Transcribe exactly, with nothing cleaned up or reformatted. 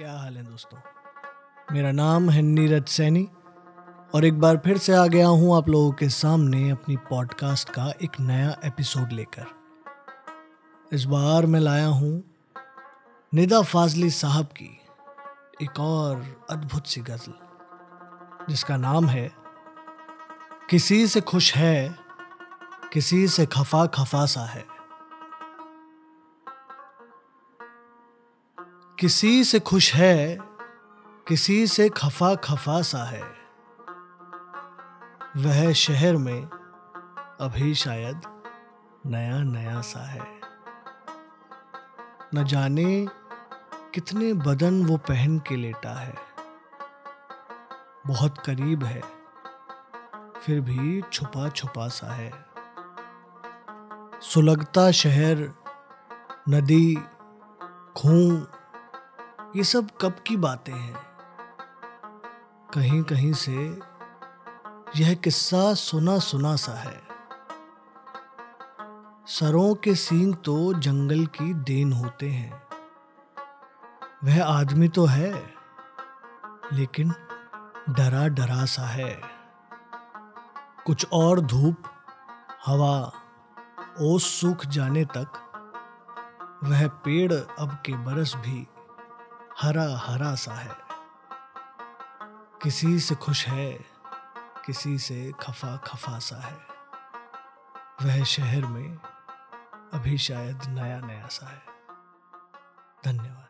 क्या हाल है दोस्तों, मेरा नाम है नीरज सैनी और एक बार फिर से आ गया हूँ आप लोगों के सामने अपनी पॉडकास्ट का एक नया एपिसोड लेकर। इस बार मैं लाया हूँ निदा फाजली साहब की एक और अद्भुत सी गज़ल जिसका नाम है किसी से खुश है किसी से खफा खफा सा है। किसी से खुश है किसी से खफा खफा सा है, वह शहर में अभी शायद नया नया सा है। न जाने कितने बदन वो पहन के लेटा है, बहुत करीब है फिर भी छुपा छुपा सा है। सुलगता शहर, नदी, खूं, ये सब कब की बातें हैं। कहीं कहीं से यह किस्सा सुना सुना सा है। सरों के सींग तो जंगल की देन होते हैं, वह आदमी तो है लेकिन डरा डरा सा है। कुछ और धूप, हवा, ओस सूख जाने तक वह पेड़ अब के बरस भी हरा हरा सा है। किसी से खुश है किसी से खफा खफा सा है, वह शहर में अभी शायद नया नया सा है। धन्यवाद।